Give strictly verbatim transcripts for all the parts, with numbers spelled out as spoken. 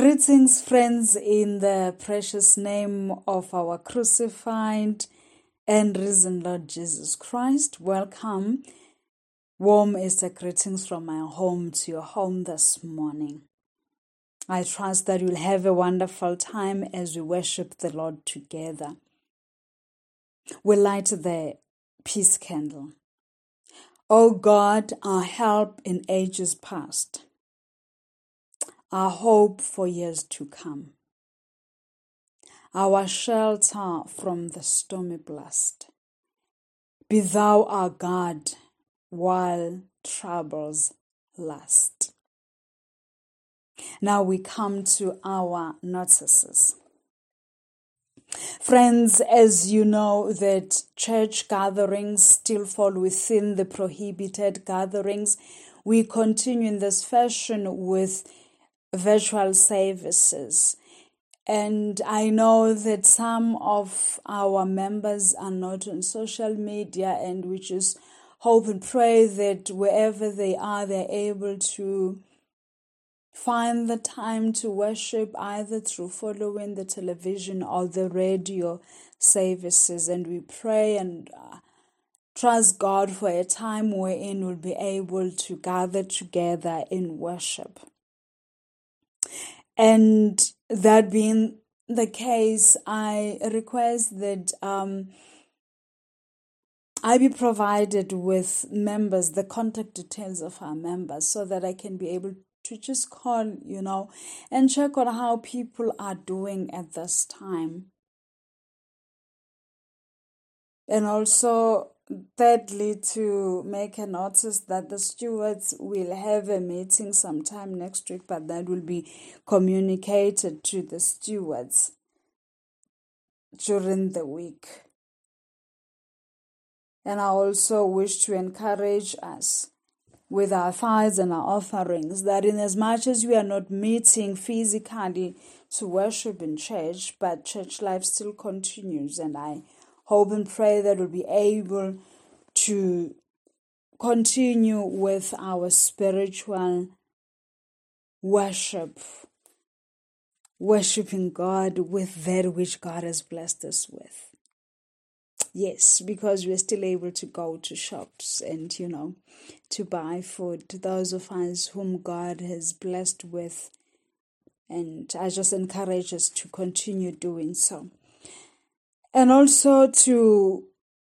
Greetings, friends, in the precious name of our crucified and risen Lord Jesus Christ. Welcome. Warm Easter greetings from my home to your home this morning. I trust that you'll have a wonderful time as we worship the Lord together. We light the peace candle. O God, our help in ages past, our hope for years to come, our shelter from the stormy blast. Be thou our God while troubles last. Now we come to our notices. Friends, as you know that church gatherings still fall within the prohibited gatherings, we continue in this fashion with virtual services. And I know that some of our members are not on social media, and we just hope and pray that wherever they are, they're able to find the time to worship either through following the television or the radio services. And we pray and uh, trust God for a time wherein we'll be able to gather together in worship. And that being the case, I request that um, I be provided with members, the contact details of our members, so that I can be able to just call, you know, and check on how people are doing at this time. And also, thirdly, to make a notice that the stewards will have a meeting sometime next week, but that will be communicated to the stewards during the week. And I also wish to encourage us with our tithes and our offerings, that in as much as we are not meeting physically to worship in church, but church life still continues, and I hope and pray that we'll be able to continue with our spiritual worship, worshiping God with that which God has blessed us with. Yes, because we're still able to go to shops and, you know, to buy food. Those of us whom God has blessed with, and I just encourage us to continue doing so. And also to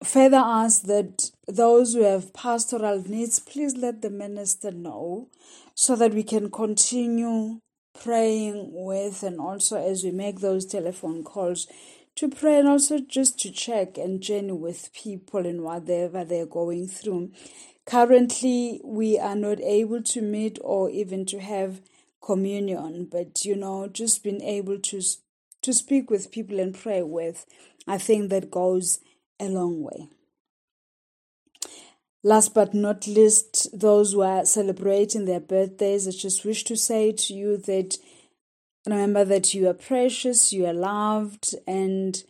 further ask that those who have pastoral needs, please let the minister know so that we can continue praying with, and also as we make those telephone calls, to pray and also just to check and journey with people and whatever they're going through. Currently, we are not able to meet or even to have communion, but, you know, just being able to, to speak with people and pray with, I think that goes a long way. Last but not least, those who are celebrating their birthdays, I just wish to say to you that remember that you are precious, you are loved, and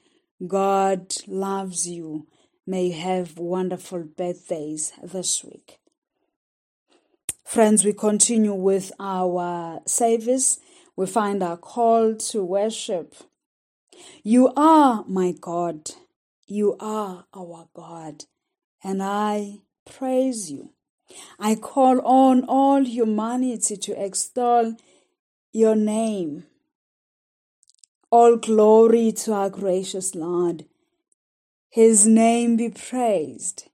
God loves you. May you have wonderful birthdays this week. Friends, we continue with our service. We find our call to worship. You are my God. You are our God, and I praise you. I call on all humanity to extol your name. All glory to our gracious Lord. His name be praised,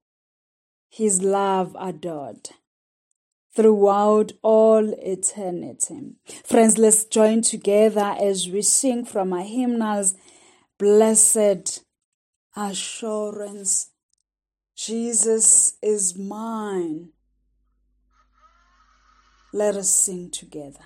his love adored throughout all eternity. Friends, let's join together as we sing from our hymnals, Blessed Assurance, Jesus is mine. Let us sing together.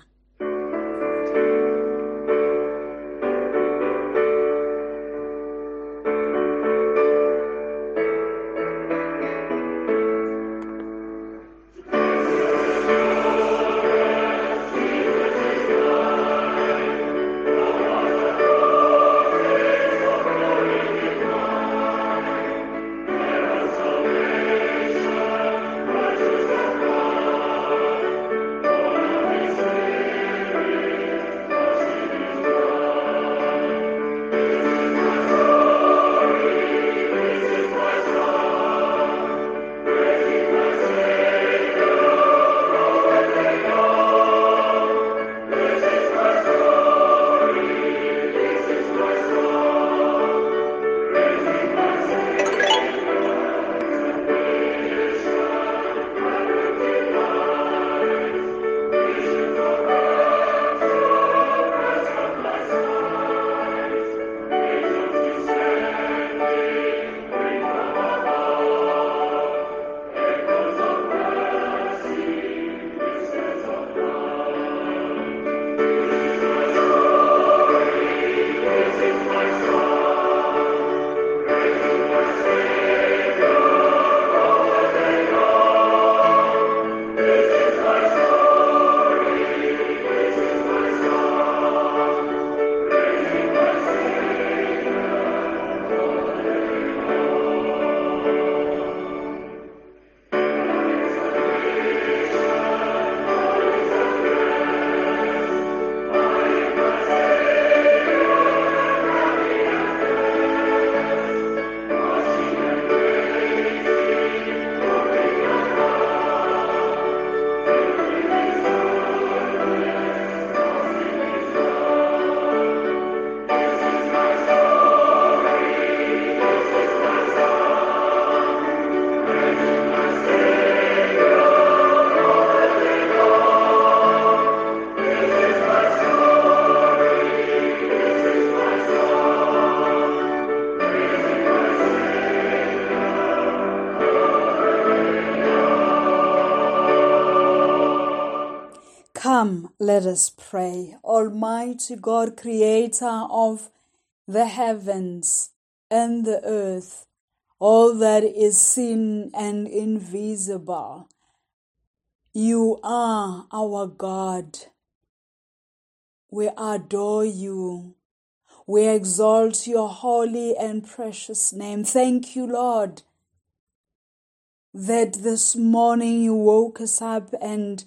Come, let us pray. Almighty God, creator of the heavens and the earth, all that is seen and invisible, you are our God. We adore you. We exalt your holy and precious name. Thank you, Lord, that this morning you woke us up and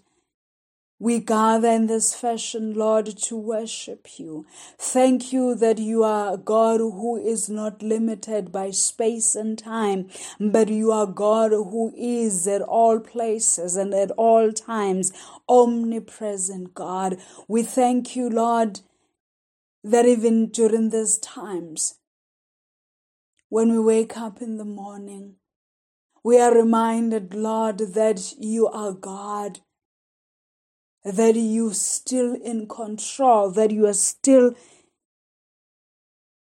we gather in this fashion, Lord, to worship you. Thank you that you are a God who is not limited by space and time, but you are God who is at all places and at all times, omnipresent God. We thank you, Lord, that even during these times, when we wake up in the morning, we are reminded, Lord, that you are God, that you still in control, that you are still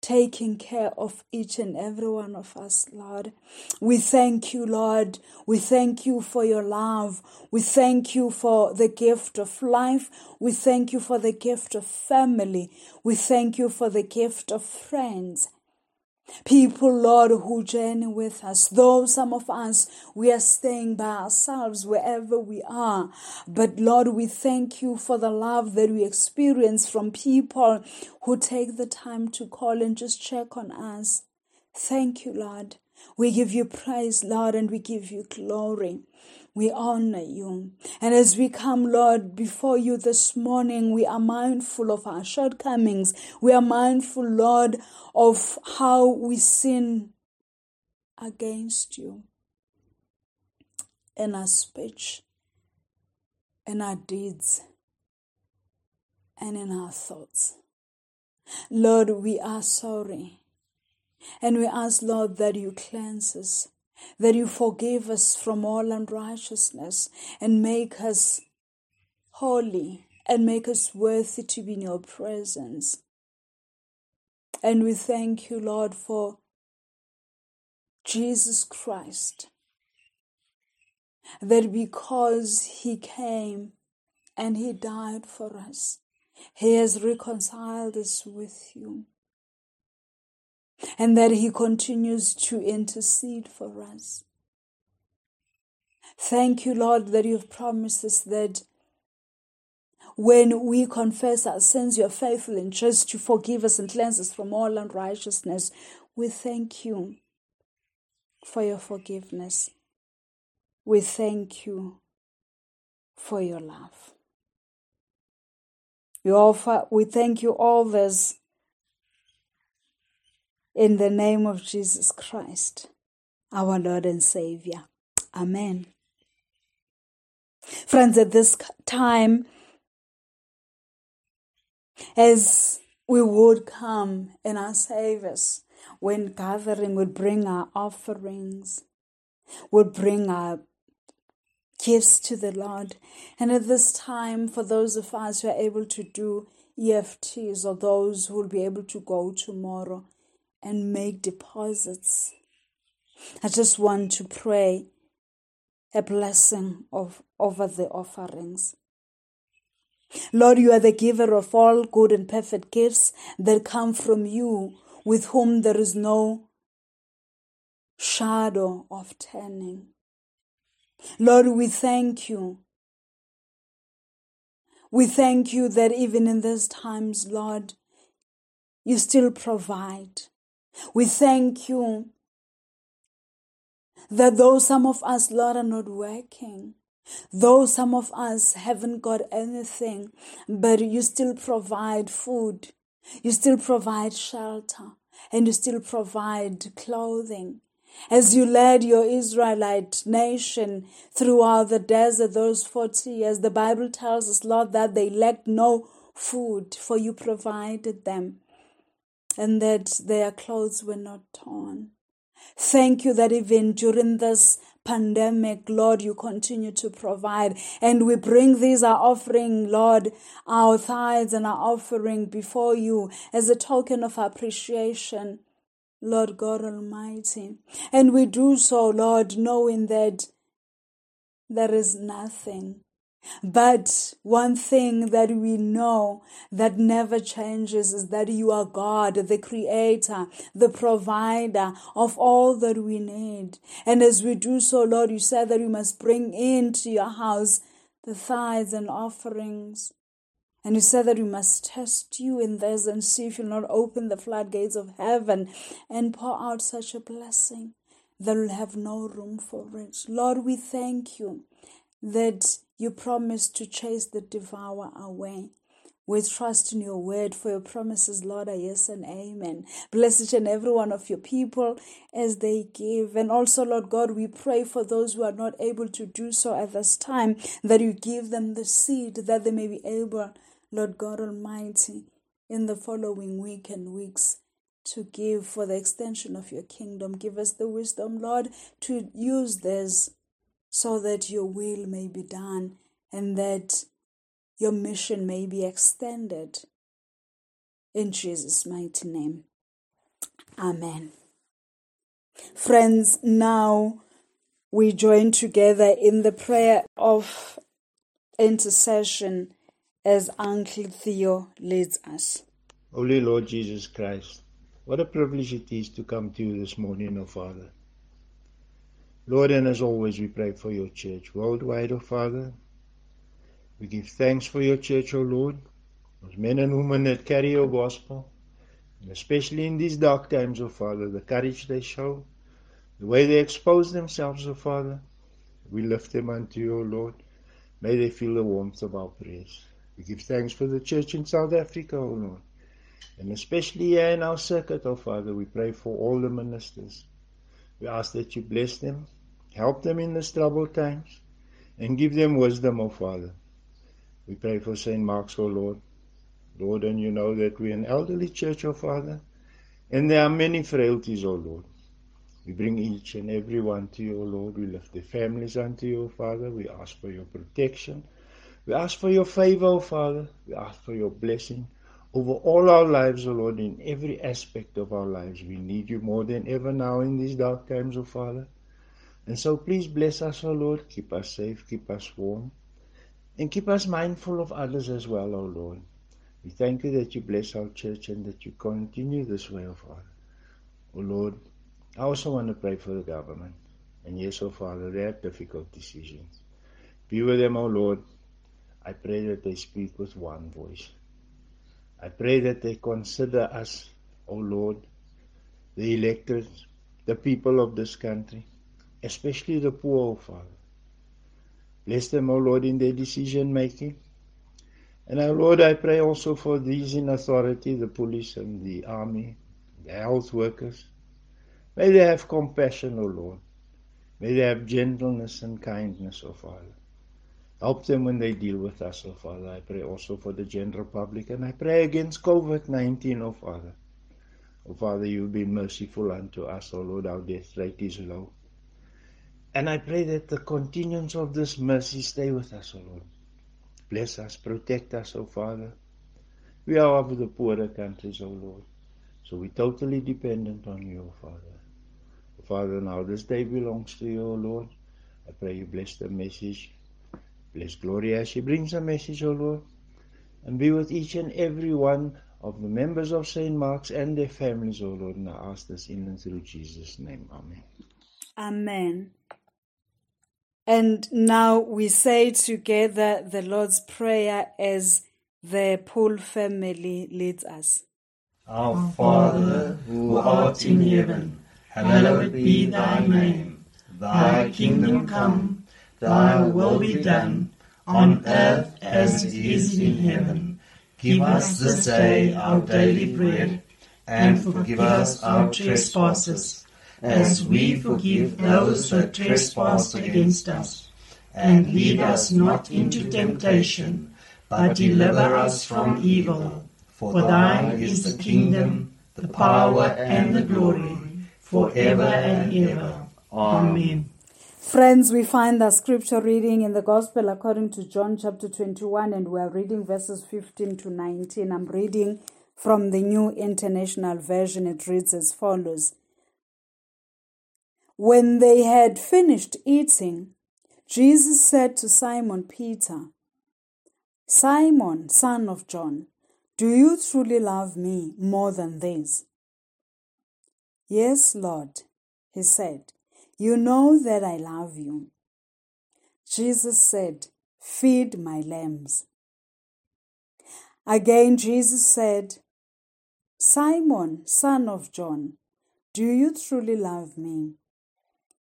taking care of each and every one of us, Lord. We thank you, Lord. We thank you for your love. We thank you for the gift of life. We thank you for the gift of family. We thank you for the gift of friends. People, Lord, who journey with us, though some of us, we are staying by ourselves wherever we are. But, Lord, we thank you for the love that we experience from people who take the time to call and just check on us. Thank you, Lord. We give you praise, Lord, and we give you glory. We honor you. And as we come, Lord, before you this morning, we are mindful of our shortcomings. We are mindful, Lord, of how we sin against you in our speech, in our deeds, and in our thoughts. Lord, we are sorry. And we ask, Lord, that you cleanse us, that you forgive us from all unrighteousness and make us holy and make us worthy to be in your presence. And we thank you, Lord, for Jesus Christ, that because he came and he died for us, he has reconciled us with you. And that he continues to intercede for us. Thank you, Lord, that you've promised us that when we confess our sins, you're faithful and just to forgive us and cleanse us from all unrighteousness. We thank you for your forgiveness. We thank you for your love. We offer, we thank you all this. In the name of Jesus Christ, our Lord and Savior. Amen. Friends, at this time, as we would come in our service, when gathering, we'd bring our offerings, we'd bring our gifts to the Lord. And at this time, for those of us who are able to do E F Ts, or those who will be able to go tomorrow and make deposits, I just want to pray a blessing of over the offerings. Lord, you are the giver of all good and perfect gifts that come from you, with whom there is no shadow of turning. Lord, we thank you. We thank you that even in these times, Lord, you still provide. We thank you that though some of us, Lord, are not working, though some of us haven't got anything, but you still provide food, you still provide shelter, and you still provide clothing. As you led your Israelite nation throughout the desert, those forty years, the Bible tells us, Lord, that they lacked no food, for you provided them, and that their clothes were not torn. Thank you that even during this pandemic, Lord, you continue to provide. And we bring these, our offering, Lord, our tithes and our offering before you as a token of appreciation, Lord God Almighty. And we do so, Lord, knowing that there is nothing But one thing that we know that never changes is that you are God, the creator, the provider of all that we need. And as we do so, Lord, you said that we must bring into your house the tithes and offerings. And you said that we must test you in this and see if you'll not open the floodgates of heaven and pour out such a blessing that will have no room for it. Lord, we thank you that you promised to chase the devourer away. We trust in your word, for your promises, Lord, are yes and amen. Bless each and every one of your people as they give. And also, Lord God, we pray for those who are not able to do so at this time, that you give them the seed that they may be able, Lord God Almighty, in the following week and weeks to give for the extension of your kingdom. Give us the wisdom, Lord, to use this, so that your will may be done and that your mission may be extended. In Jesus' mighty name. Amen. Friends, now we join together in the prayer of intercession as Uncle Theo leads us. Holy Lord Jesus Christ, what a privilege it is to come to you this morning, O Father. Lord, and as always, we pray for your church worldwide, O Father. We give thanks for your church, O Lord, those men and women that carry your gospel, and especially in these dark times, O Father, the courage they show, the way they expose themselves, O Father. We lift them unto you, O Lord. May they feel the warmth of our prayers. We give thanks for the church in South Africa, O Lord, and especially here in our circuit, O Father. We pray for all the ministers. We ask that you bless them, help them in these troubled times, and give them wisdom, O Father. We pray for Saint Mark's, O Lord. Lord, and you know that we are an elderly church, O Father, and there are many frailties, O Lord. We bring each and every one to you, O Lord. We lift the families unto you, O Father. We ask for your protection. We ask for your favor, O Father. We ask for your blessing over all our lives, O Lord, in every aspect of our lives. We need you more than ever now in these dark times, O Father. And so please bless us, O Lord. Keep us safe, keep us warm, and keep us mindful of others as well, O Lord. We thank you that you bless our church and that you continue this way, O Father. O Lord, I also want to pray for the government. And yes, O Father, they have difficult decisions. Be with them, O Lord. I pray that they speak with one voice. I pray that they consider us, O Lord, the elected, the people of this country, especially the poor, O Father. Bless them, O Lord, in their decision-making. And, O Lord, I pray also for these in authority, the police and the army, the health workers. May they have compassion, O Lord. May they have gentleness and kindness, O Father. Help them when they deal with us, O Father. I pray also for the general public, and I pray against covid nineteen, O Father. O Father, you've been merciful unto us, O Lord. Our death rate is low. And I pray that the continuance of this mercy stay with us, O Lord. Bless us, protect us, O Father. We are of the poorer countries, O Lord, so we're totally dependent on you, O Father. O Father, now this day belongs to you, O Lord. I pray you bless the message. Bless Gloria as she brings the message, O Lord. And be with each and every one of the members of Saint Mark's and their families, O Lord. And I ask this in and through Jesus' name. Amen. Amen. And now we say together the Lord's Prayer as the Pool family leads us. Our Father, who art in heaven, hallowed be thy name. Thy kingdom come, thy will be done, on earth as it is in heaven. Give us this day our daily bread, and forgive us our trespasses, as we forgive those that trespass against us. And lead us not into temptation, but deliver us from evil. For thine is the kingdom, the power, and the glory, forever and ever. Amen. Friends, we find the scripture reading in the Gospel according to John chapter twenty-one, and we are reading verses fifteen to nineteen. I'm reading from the New International Version. It reads as follows. When they had finished eating, Jesus said to Simon Peter, Simon, son of John, do you truly love me more than this? Yes, Lord, he said, you know that I love you. Jesus said, feed my lambs. Again Jesus said, Simon, son of John, do you truly love me?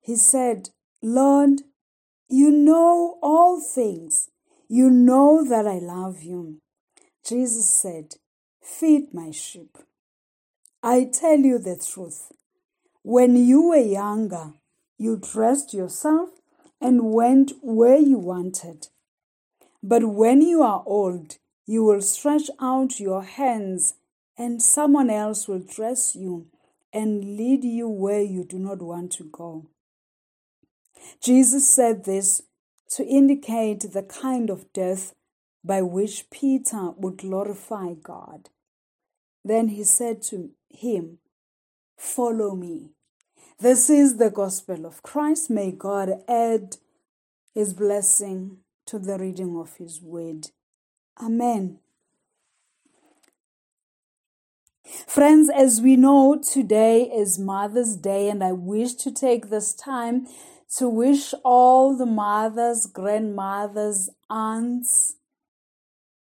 He said, Lord, you know all things. You know that I love you. Jesus said, feed my sheep. I tell you the truth. When you were younger, you dressed yourself and went where you wanted. But when you are old, you will stretch out your hands, and someone else will dress you and lead you where you do not want to go. Jesus said this to indicate the kind of death by which Peter would glorify God. Then he said to him, follow me. This is the gospel of Christ. May God add his blessing to the reading of his word. Amen. Friends, as we know, today is Mother's Day, and I wish to take this time to wish all the mothers, grandmothers, aunts,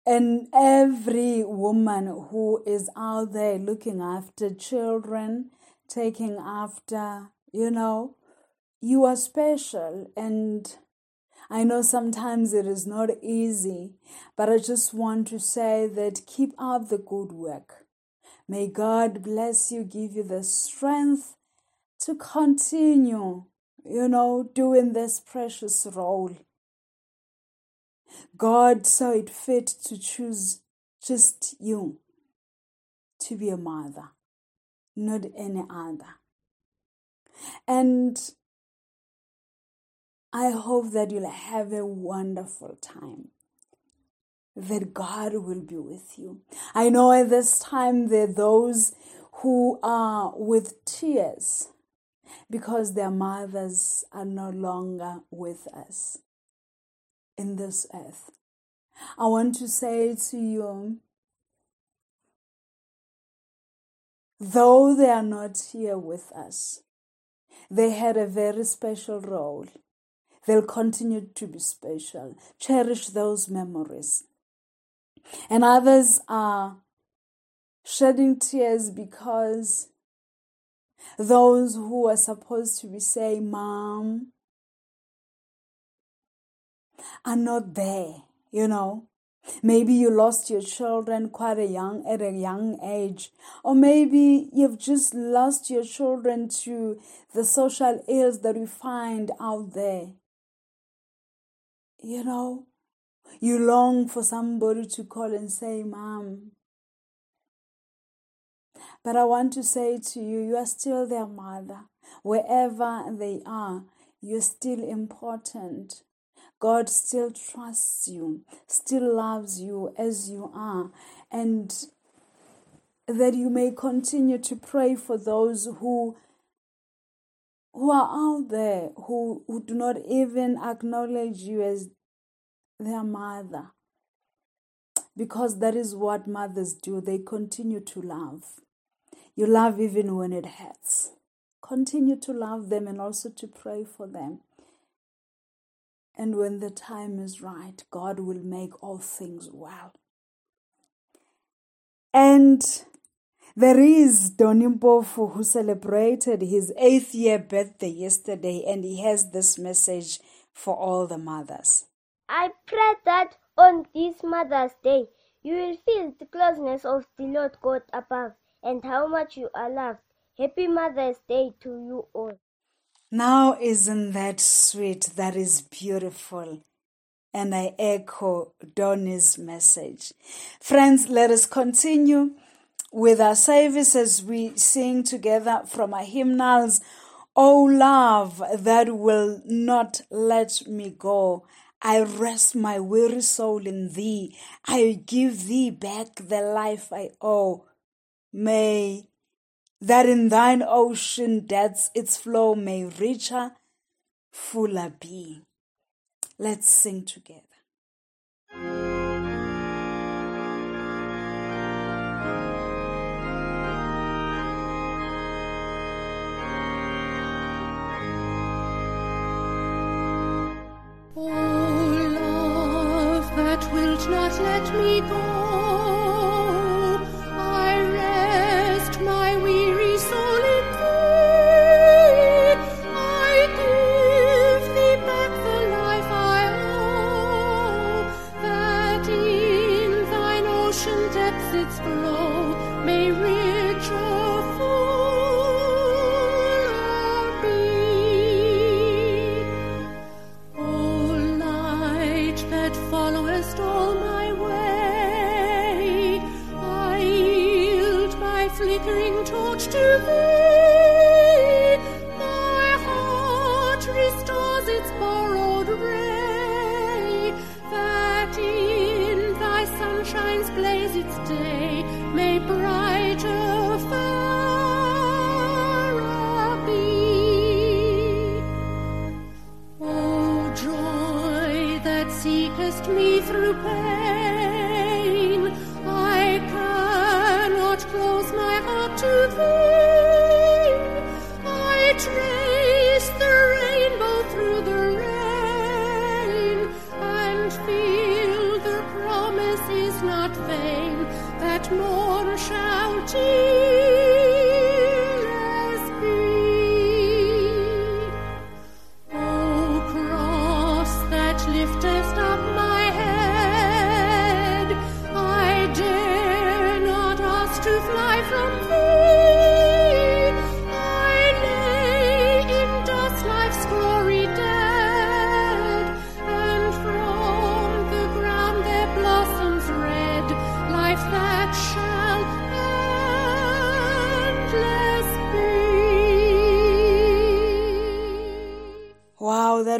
and every woman who is out there looking after children, taking after, you know, you are special. And I know sometimes it is not easy, but I just want to say that keep up the good work. May God bless you, give you the strength to continue, you know, doing this precious role. God saw it fit to choose just you to be a mother, not any other. And I hope that you'll have a wonderful time, that God will be with you. I know at this time there are those who are with tears because their mothers are no longer with us in this earth. I want to say to you, though they are not here with us, they had a very special role. They'll continue to be special. Cherish those memories. And others are shedding tears because those who are supposed to be saying, Mom, are not there, you know. Maybe you lost your children quite a young, at a young age. Or maybe you've just lost your children to the social ills that we find out there. You know, you long for somebody to call and say, Mom. But I want to say to you, you are still their mother. Wherever they are, you're still important. God still trusts you, still loves you as you are. And that you may continue to pray for those who who are out there, who, who do not even acknowledge you as their mother. Because that is what mothers do. They continue to love. You love even when it hurts. Continue to love them and also to pray for them. And when the time is right, God will make all things well. And there is Donny Mpofu, who celebrated his eighth year birthday yesterday, and he has this message for all the mothers. I pray that on this Mother's Day, you will feel the closeness of the Lord God above and how much you are loved. Happy Mother's Day to you all. Now, isn't that sweet? That is beautiful. And I echo Donny's message. Friends, let us continue with our service as we sing together from our hymnals. Oh, love that will not let me go. I rest my weary soul in thee. I give thee back the life I owe. May that in thine ocean depths its flow may richer, fuller be. Let's sing together. Oh, love that wilt not let me go. Seekest me through pain, I cannot close my heart to thee. I trace the rainbow through the rain, and feel the promise is not vain, that more shall tears be. O cross that lifted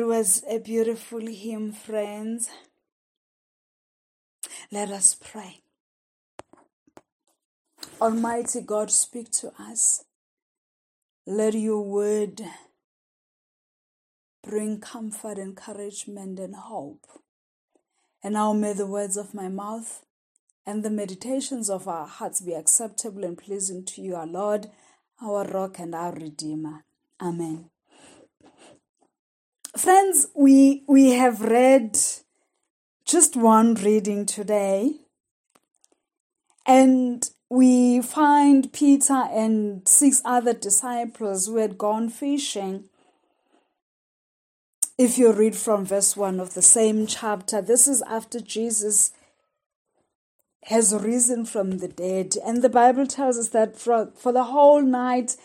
was a beautiful hymn, friends. Let us pray. Almighty God, speak to us. Let your word bring comfort, encouragement, and hope. And now may the words of my mouth and the meditations of our hearts be acceptable and pleasing to you, our Lord, our Rock and our Redeemer. Amen. Friends, we we have read just one reading today, and we find Peter and six other disciples who had gone fishing. If you read from verse one of the same chapter, this is after Jesus has risen from the dead, and the Bible tells us that for, for the whole night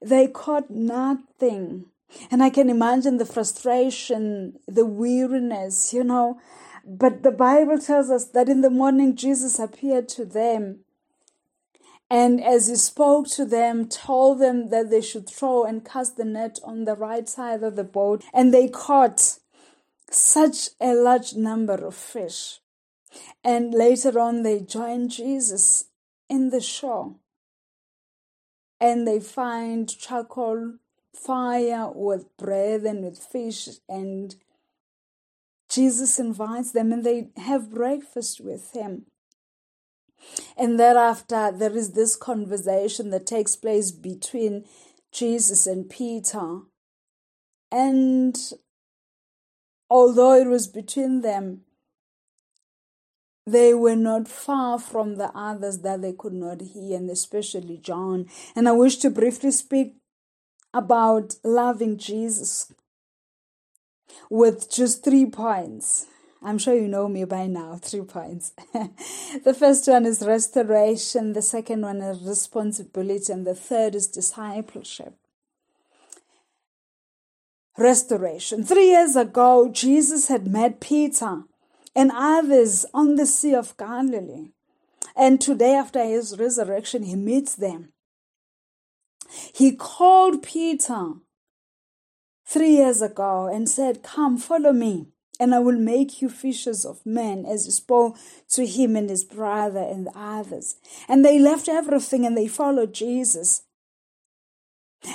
they caught nothing. And I can imagine the frustration, the weariness, you know. But the Bible tells us that in the morning Jesus appeared to them. And as he spoke to them, told them that they should throw and cast the net on the right side of the boat. And they caught such a large number of fish. And later on they joined Jesus in the shore. And they find charcoal, fire with bread and with fish, and Jesus invites them and they have breakfast with him. And thereafter there is this conversation that takes place between Jesus and Peter, and although it was between them, they were not far from the others that they could not hear, and especially John. And I wish to briefly speak about loving Jesus with just three points. I'm sure you know me by now, three points. The first one is restoration, the second one is responsibility, and the third is discipleship. Restoration. Three years ago, Jesus had met Peter and others on the Sea of Galilee. And today, after his resurrection, he meets them. He called Peter three years ago and said, "Come, follow me, and I will make you fishers of men," as he spoke to him and his brother and the others. And they left everything and they followed Jesus.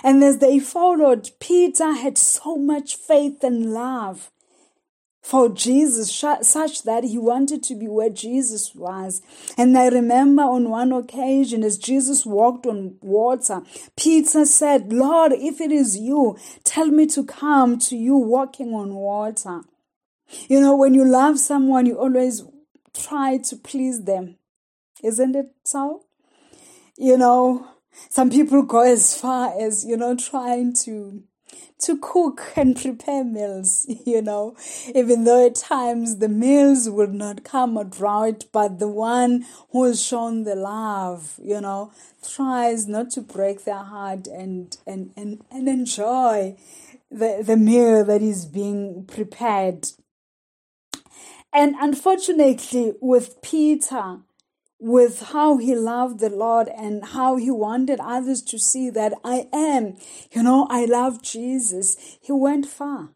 And as they followed, Peter had so much faith and love for Jesus, such that he wanted to be where Jesus was. And I remember on one occasion, as Jesus walked on water, Peter said, "Lord, if it is you, tell me to come to you walking on water." You know, when you love someone, you always try to please them. Isn't it so? You know, some people go as far as, you know, trying to to cook and prepare meals, you know, even though at times the meals will not come out right, but the one who has shown the love, you know, tries not to break their heart and and, and, and enjoy the, the meal that is being prepared. And unfortunately, with Peter, with how he loved the Lord and how he wanted others to see that I am, you know, I love Jesus, he went far.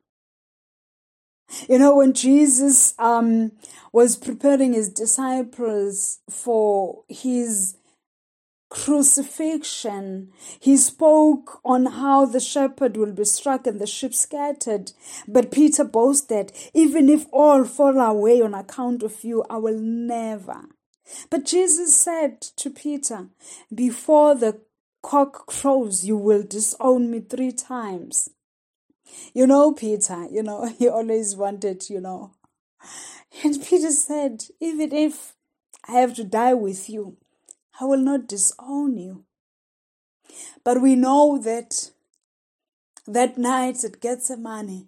You know, when Jesus um, was preparing his disciples for his crucifixion, he spoke on how the shepherd will be struck and the sheep scattered. But Peter boasted, "Even if all fall away on account of you, I will never." But Jesus said to Peter, "Before the cock crows, you will disown me three times." You know, Peter, you know, he always wanted, you know. And Peter said, "Even if I have to die with you, I will not disown you." But we know that that night at Gethsemane,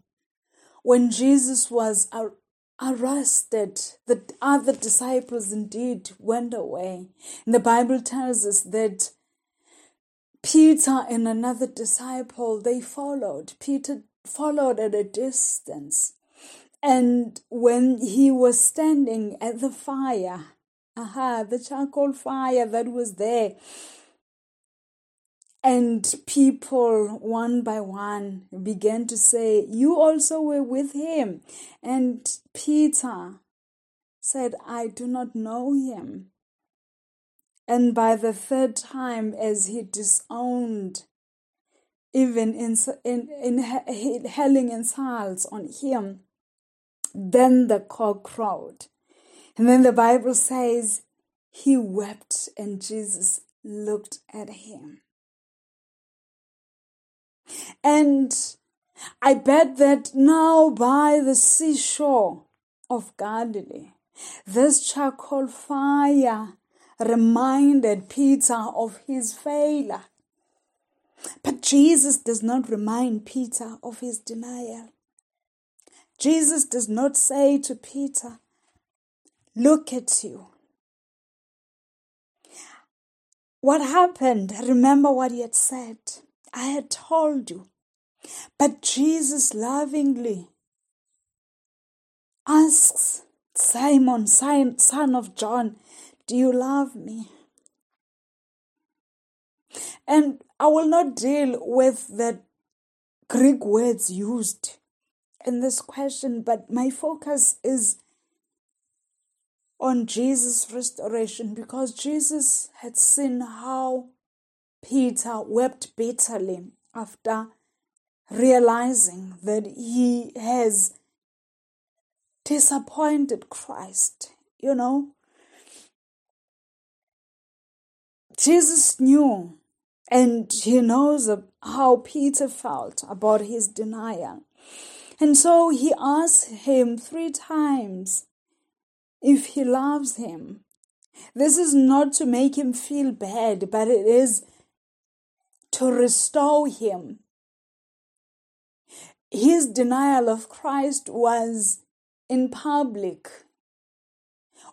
when Jesus was ar- arrested, the other disciples indeed went away. And the Bible tells us that Peter and another disciple, they followed. Peter followed at a distance. And when he was standing at the fire, Aha, the charcoal fire that was there, and people one by one began to say, "You also were with him." And Peter said, "I do not know him." And by the third time, as he disowned, even in in, in hurling insults on him, then the cock crowed. And then the Bible says, he wept and Jesus looked at him. And I bet that now by the seashore of Galilee, this charcoal fire reminded Peter of his failure. But Jesus does not remind Peter of his denial. Jesus does not say to Peter, "Look at you." What happened? Remember what he had said. "I had told you." But Jesus lovingly asks Simon, son of John, "Do you love me?" And I will not deal with the Greek words used in this question, but my focus is on Jesus' restoration, because Jesus had seen how Peter wept bitterly after realizing that he has disappointed Christ, you know. Jesus knew, and he knows how Peter felt about his denial. And so he asked him three times if he loves him. This is not to make him feel bad, but it is to restore him. His denial of Christ was in public,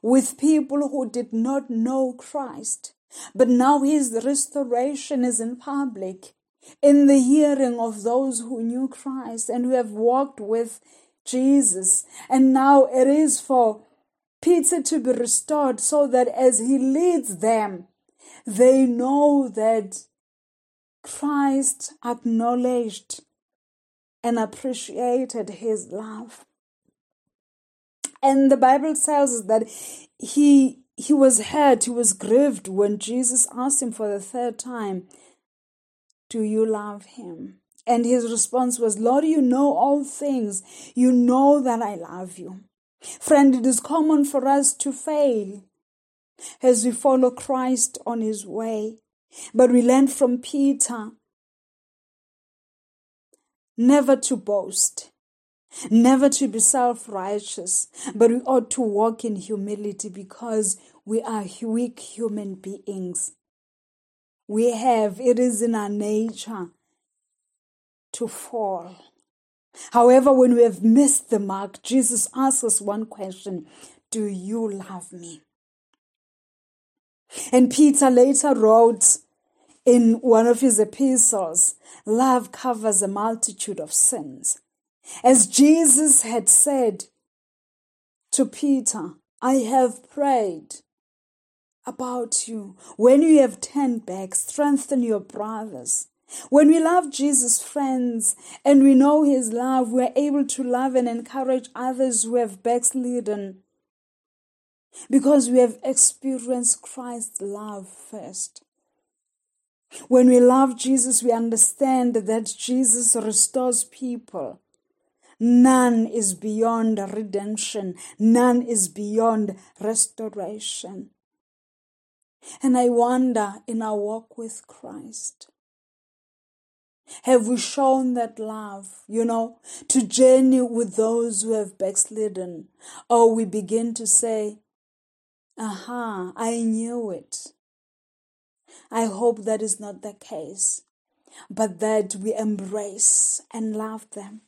with people who did not know Christ. But now his restoration is in public, in the hearing of those who knew Christ and who have walked with Jesus. And now it is for Peter to be restored so that as he leads them, they know that Christ acknowledged and appreciated his love. And the Bible tells us that he he was hurt, he was grieved when Jesus asked him for the third time, do you love him? And his response was, Lord, you know all things. You know that I love you. Friend, it is common for us to fail as we follow Christ on his way. But we learn from Peter never to boast, never to be self-righteous, but we ought to walk in humility because we are weak human beings. We have, it is in our nature to fall. However, when we have missed the mark, Jesus asks us one question, do you love me? And Peter later wrote in one of his epistles, love covers a multitude of sins. As Jesus had said to Peter, I have prayed about you. When you have turned back, strengthen your brothers. When we love Jesus, friends, and we know his love, we are able to love and encourage others who have backslidden. Because we have experienced Christ's love first. When we love Jesus, we understand that Jesus restores people. None is beyond redemption. None is beyond restoration. And I wonder, in our walk with Christ, have we shown that love, you know, to journey with those who have backslidden? Or we begin to say, aha, I knew it. I hope that is not the case, but that we embrace and love them.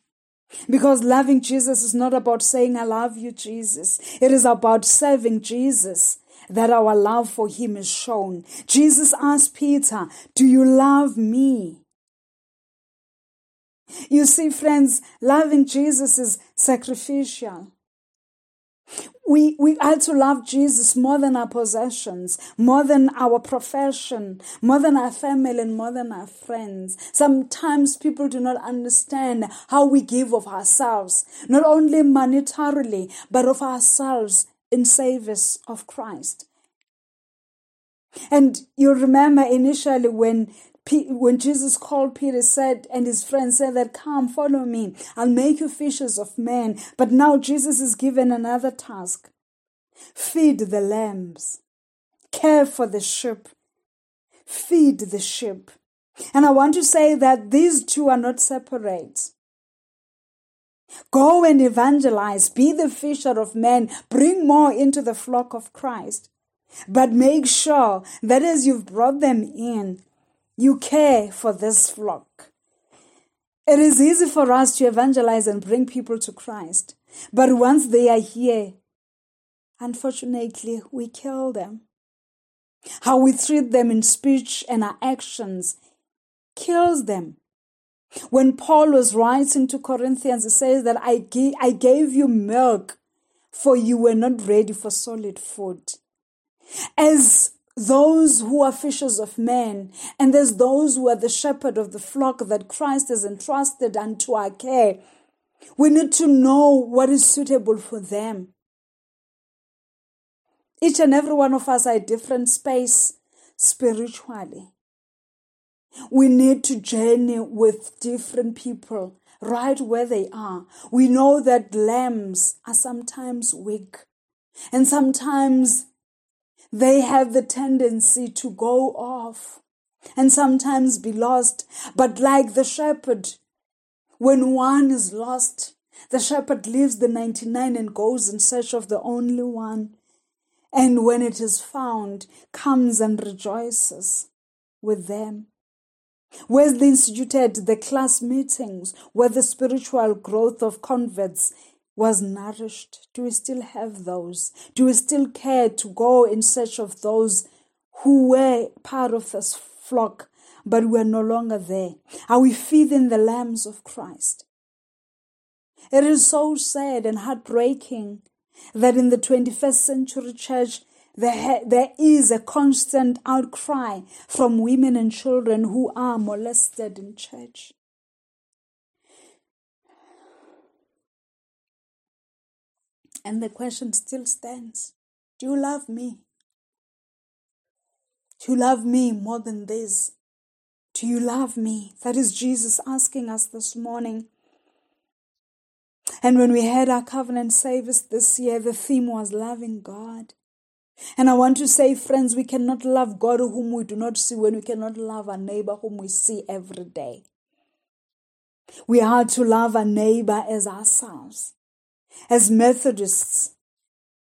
Because loving Jesus is not about saying, I love you, Jesus. It is about serving Jesus, that our love for him is shown. Jesus asked Peter, do you love me? You see, friends, loving Jesus is sacrificial. We we are to love Jesus more than our possessions, more than our profession, more than our family, and more than our friends. Sometimes people do not understand how we give of ourselves, not only monetarily, but of ourselves in service of Christ. And you remember initially when When Jesus called Peter, said, and his friends said that, come, follow me. I'll make you fishers of men. But now Jesus is given another task. Feed the lambs. Care for the sheep. Feed the sheep. And I want to say that these two are not separate. Go and evangelize. Be the fisher of men. Bring more into the flock of Christ. But make sure that as you've brought them in, you care for this flock. It is easy for us to evangelize and bring people to Christ. But once they are here, unfortunately, we kill them. How we treat them in speech and our actions kills them. When Paul was writing to Corinthians, he says that I gave, I gave you milk, for you were not ready for solid food. As those who are fishers of men, and there's those who are the shepherd of the flock that Christ has entrusted unto our care. We need to know what is suitable for them. Each and every one of us are a different space spiritually. We need to journey with different people right where they are. We know that lambs are sometimes weak, and sometimes they have the tendency to go off and sometimes be lost. But like the shepherd, when one is lost, the shepherd leaves the ninety-nine and goes in search of the only one. And when it is found, comes and rejoices with them. Wesley instituted the class meetings where the spiritual growth of converts was nourished. Do we still have those? Do we still care to go in search of those who were part of this flock, but were no longer there? Are we feeding the lambs of Christ? It is so sad and heartbreaking that in the twenty-first century church, There, there is a constant outcry from women and children who are molested in church. And the question still stands. Do you love me? Do you love me more than this? Do you love me? That is Jesus asking us this morning. And when we had our covenant service this year, the theme was loving God. And I want to say, friends, we cannot love God whom we do not see when we cannot love our neighbor whom we see every day. We are to love our neighbor as ourselves. As Methodists,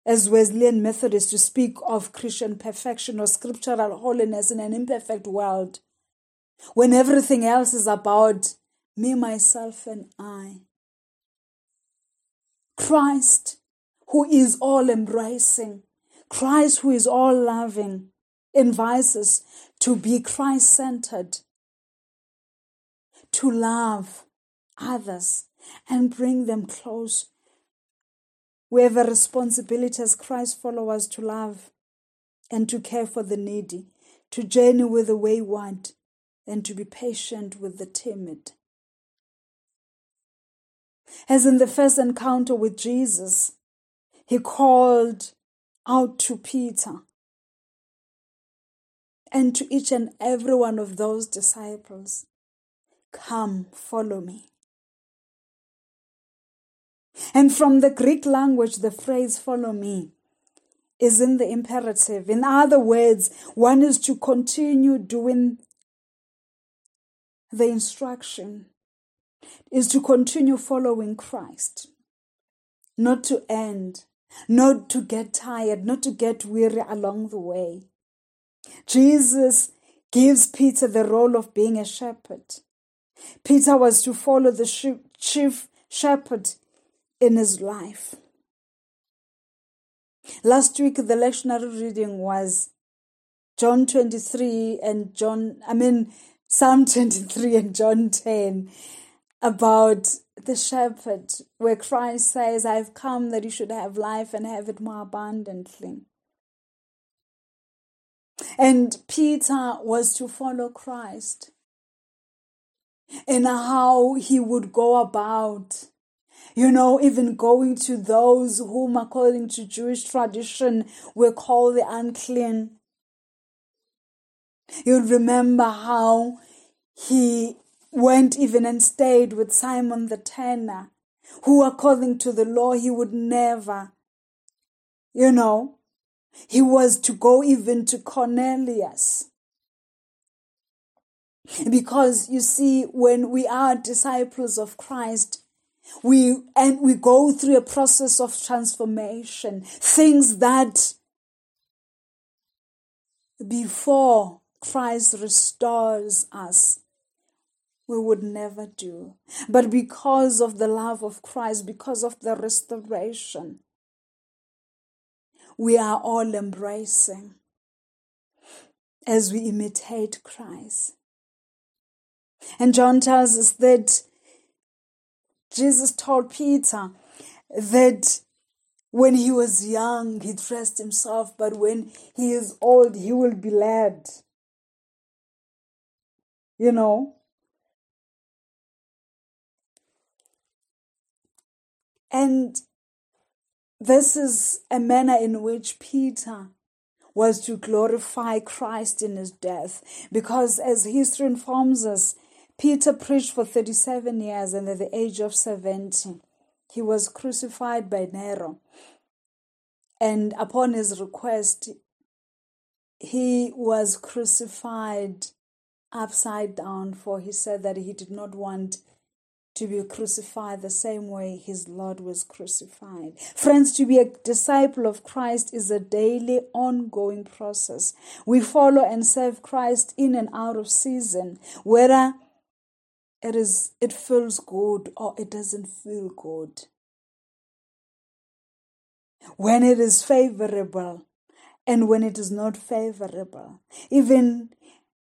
as Wesleyan Methodists, we speak of Christian perfection or scriptural holiness in an imperfect world when everything else is about me, myself, and I. Christ, who is all-embracing, Christ, who is all-loving, invites us to be Christ-centered, to love others and bring them close. We have a responsibility as Christ followers to love and to care for the needy, to journey with the wayward, and to be patient with the timid. As in the first encounter with Jesus, he called out to Peter and to each and every one of those disciples, come, follow me. And from the Greek language, the phrase follow me is in the imperative. In other words, one is to continue doing the instruction, is to continue following Christ, not to end. Not to get tired, not to get weary along the way. Jesus gives Peter the role of being a shepherd. Peter was to follow the chief shepherd in his life. Last week, the lectionary reading was John twenty-three and John, I mean, Psalm twenty-three and John ten about the shepherd, where Christ says, I've come that you should have life and have it more abundantly. And Peter was to follow Christ in how he would go about, you know, even going to those whom, according to Jewish tradition, were called the unclean. You'll remember how he went even and stayed with Simon the Tanner, who according to the law, he would never, you know, he was to go even to Cornelius. Because you see, when we are disciples of Christ, we and we go through a process of transformation, things that before Christ restores us, we would never do. But because of the love of Christ, because of the restoration, we are all embracing as we imitate Christ. And John tells us that Jesus told Peter that when he was young, he dressed himself, but when he is old, he will be led. You know? And this is a manner in which Peter was to glorify Christ in his death. Because as history informs us, Peter preached for thirty-seven years, and at the age of seventy, he was crucified by Nero. And upon his request, he was crucified upside down, for he said that he did not want to be crucified the same way his Lord was crucified. Friends, to be a disciple of Christ is a daily, ongoing process. We follow and serve Christ in and out of season, whether it is it feels good or it doesn't feel good. When it is favorable and when it is not favorable, even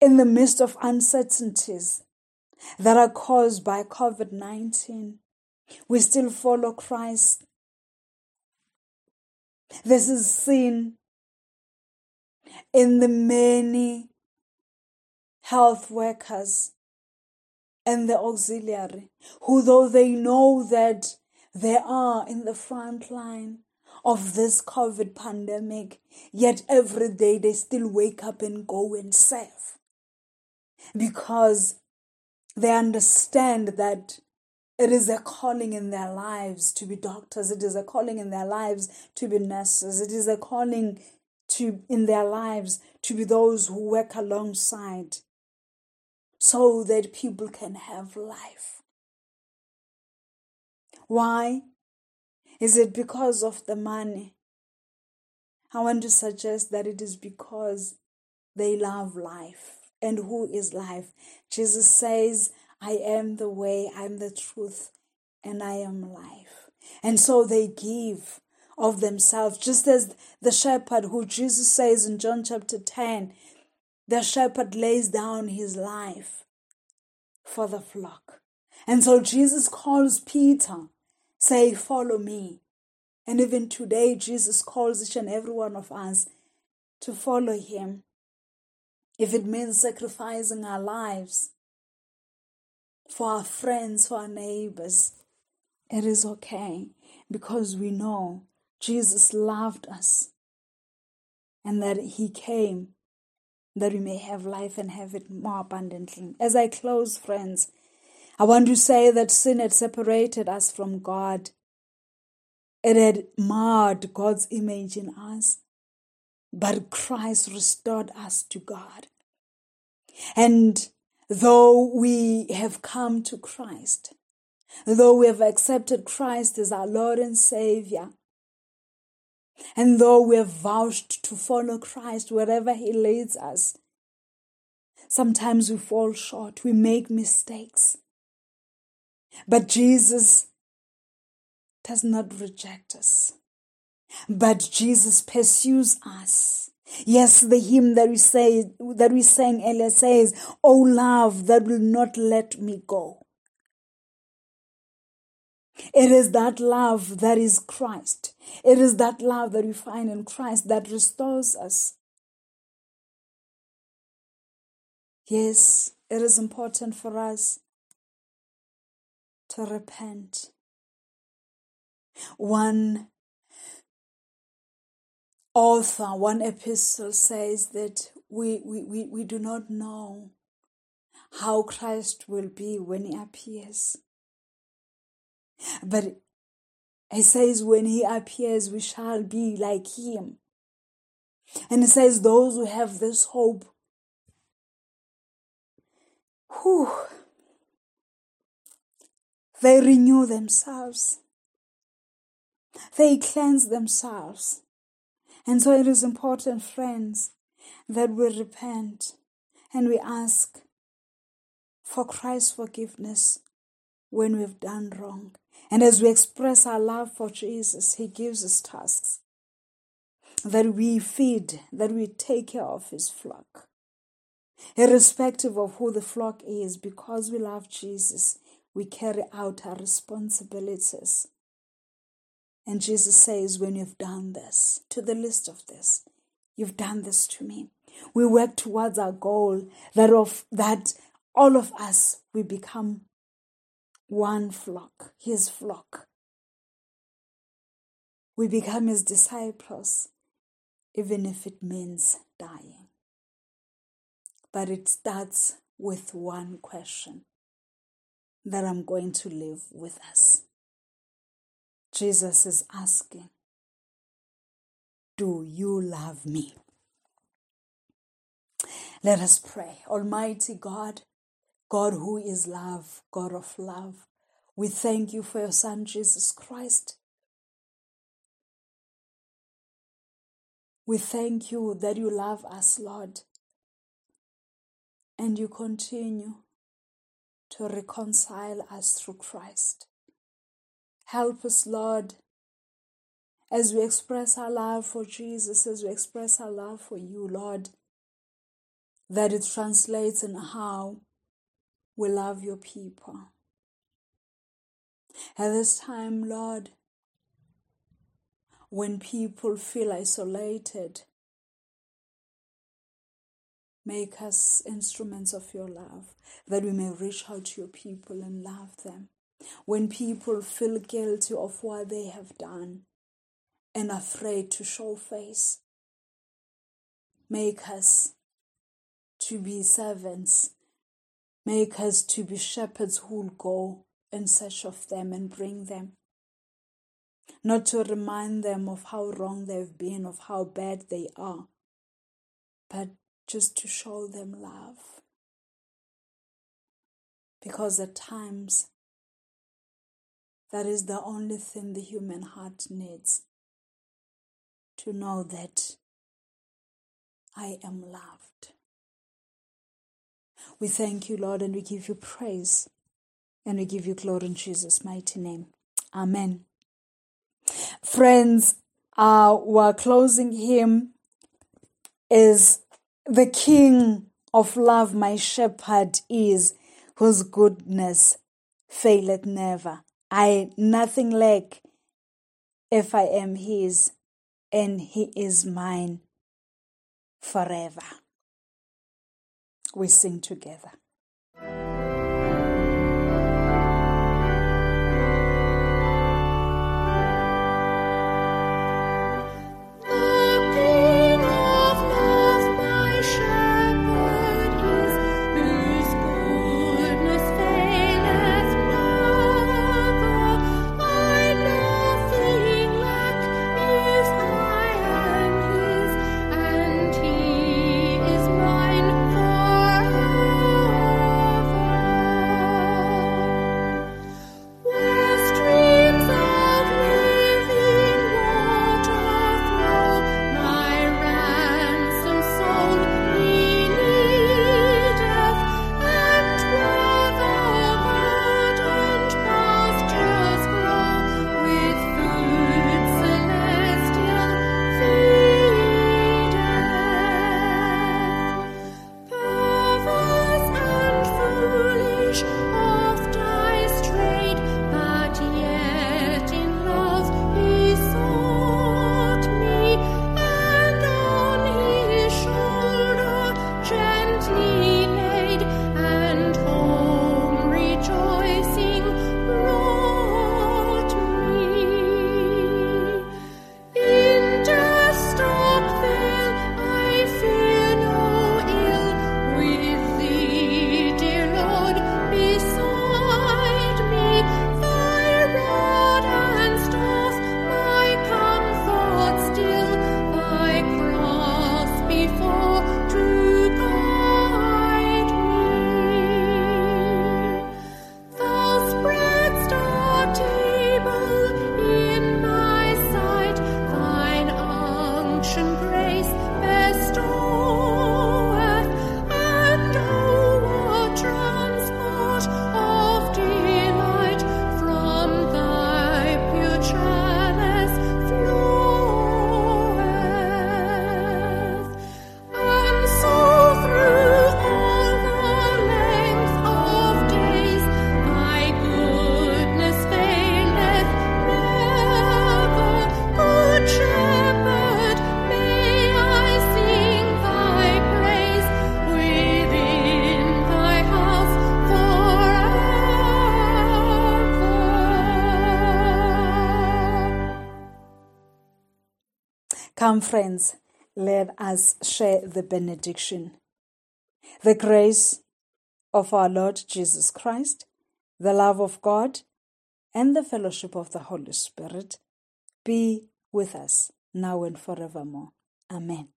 in the midst of uncertainties that are caused by covid nineteen. We still follow Christ This is seen in the many health workers and the auxiliary, who, though they know that they are in the front line of this COVID pandemic, yet every day they still wake up and go and serve, because they understand that it is a calling in their lives to be doctors. It is a calling in their lives to be nurses. It is a calling to in their lives to be those who work alongside, so that people can have life. Why? Is it because of the money? I want to suggest that it is because they love life. And who is life? Jesus says, I am the way, I am the truth, and I am life. And so they give of themselves, just as the shepherd, who Jesus says in John chapter ten, the shepherd lays down his life for the flock. And so Jesus calls Peter, say, follow me. And even today, Jesus calls each and every one of us to follow him. If it means sacrificing our lives for our friends, for our neighbors, it is okay, because we know Jesus loved us and that he came that we may have life and have it more abundantly. As I close, friends, I want to say that sin had separated us from God. It had marred God's image in us, but Christ restored us to God. And though we have come to Christ, though we have accepted Christ as our Lord and Savior, and though we have vouched to follow Christ wherever he leads us, sometimes we fall short, we make mistakes. But Jesus does not reject us. But Jesus pursues us. Yes, the hymn that we say that we sang earlier says, "O love that will not let me go." It is that love that is Christ. It is that love that we find in Christ that restores us. Yes, it is important for us to repent. One author, one epistle says that we, we, we, we do not know how Christ will be when he appears. But it says when he appears, we shall be like him. And it says those who have this hope, whew, they renew themselves. They cleanse themselves. And so it is important, friends, that we repent and we ask for Christ's forgiveness when we've done wrong. And as we express our love for Jesus, he gives us tasks that we feed, that we take care of his flock. Irrespective of who the flock is, because we love Jesus, we carry out our responsibilities. And Jesus says, when you've done this, to the list of this, you've done this to me. We work towards our goal that, of, that all of us, we become one flock, his flock. We become his disciples, even if it means dying. But it starts with one question that I'm going to leave with us. Jesus is asking, do you love me? Let us pray. Almighty God, God who is love, God of love, we thank you for your Son, Jesus Christ. We thank you that you love us, Lord, and you continue to reconcile us through Christ. Help us, Lord, as we express our love for Jesus, as we express our love for you, Lord, that it translates in how we love your people. At this time, Lord, when people feel isolated. Make us instruments of your love, that we may reach out to your people and love them. When people feel guilty of what they have done and afraid to show face, make us to be servants. Make us to be shepherds who will go in search of them and bring them. Not to remind them of how wrong they've been, of how bad they are, but just to show them love. Because at times, that is the only thing the human heart needs. To know that I am loved. We thank you, Lord, and we give you praise. And we give you glory in Jesus' mighty name. Amen. Friends, uh, our closing hymn is "The King of Love My Shepherd Is, Whose Goodness Faileth Never. I nothing lack if I am His, and He is mine forever." We sing together. Come, friends, let us share the benediction. The grace of our Lord Jesus Christ, the love of God, and the fellowship of the Holy Spirit be with us now and forevermore. Amen.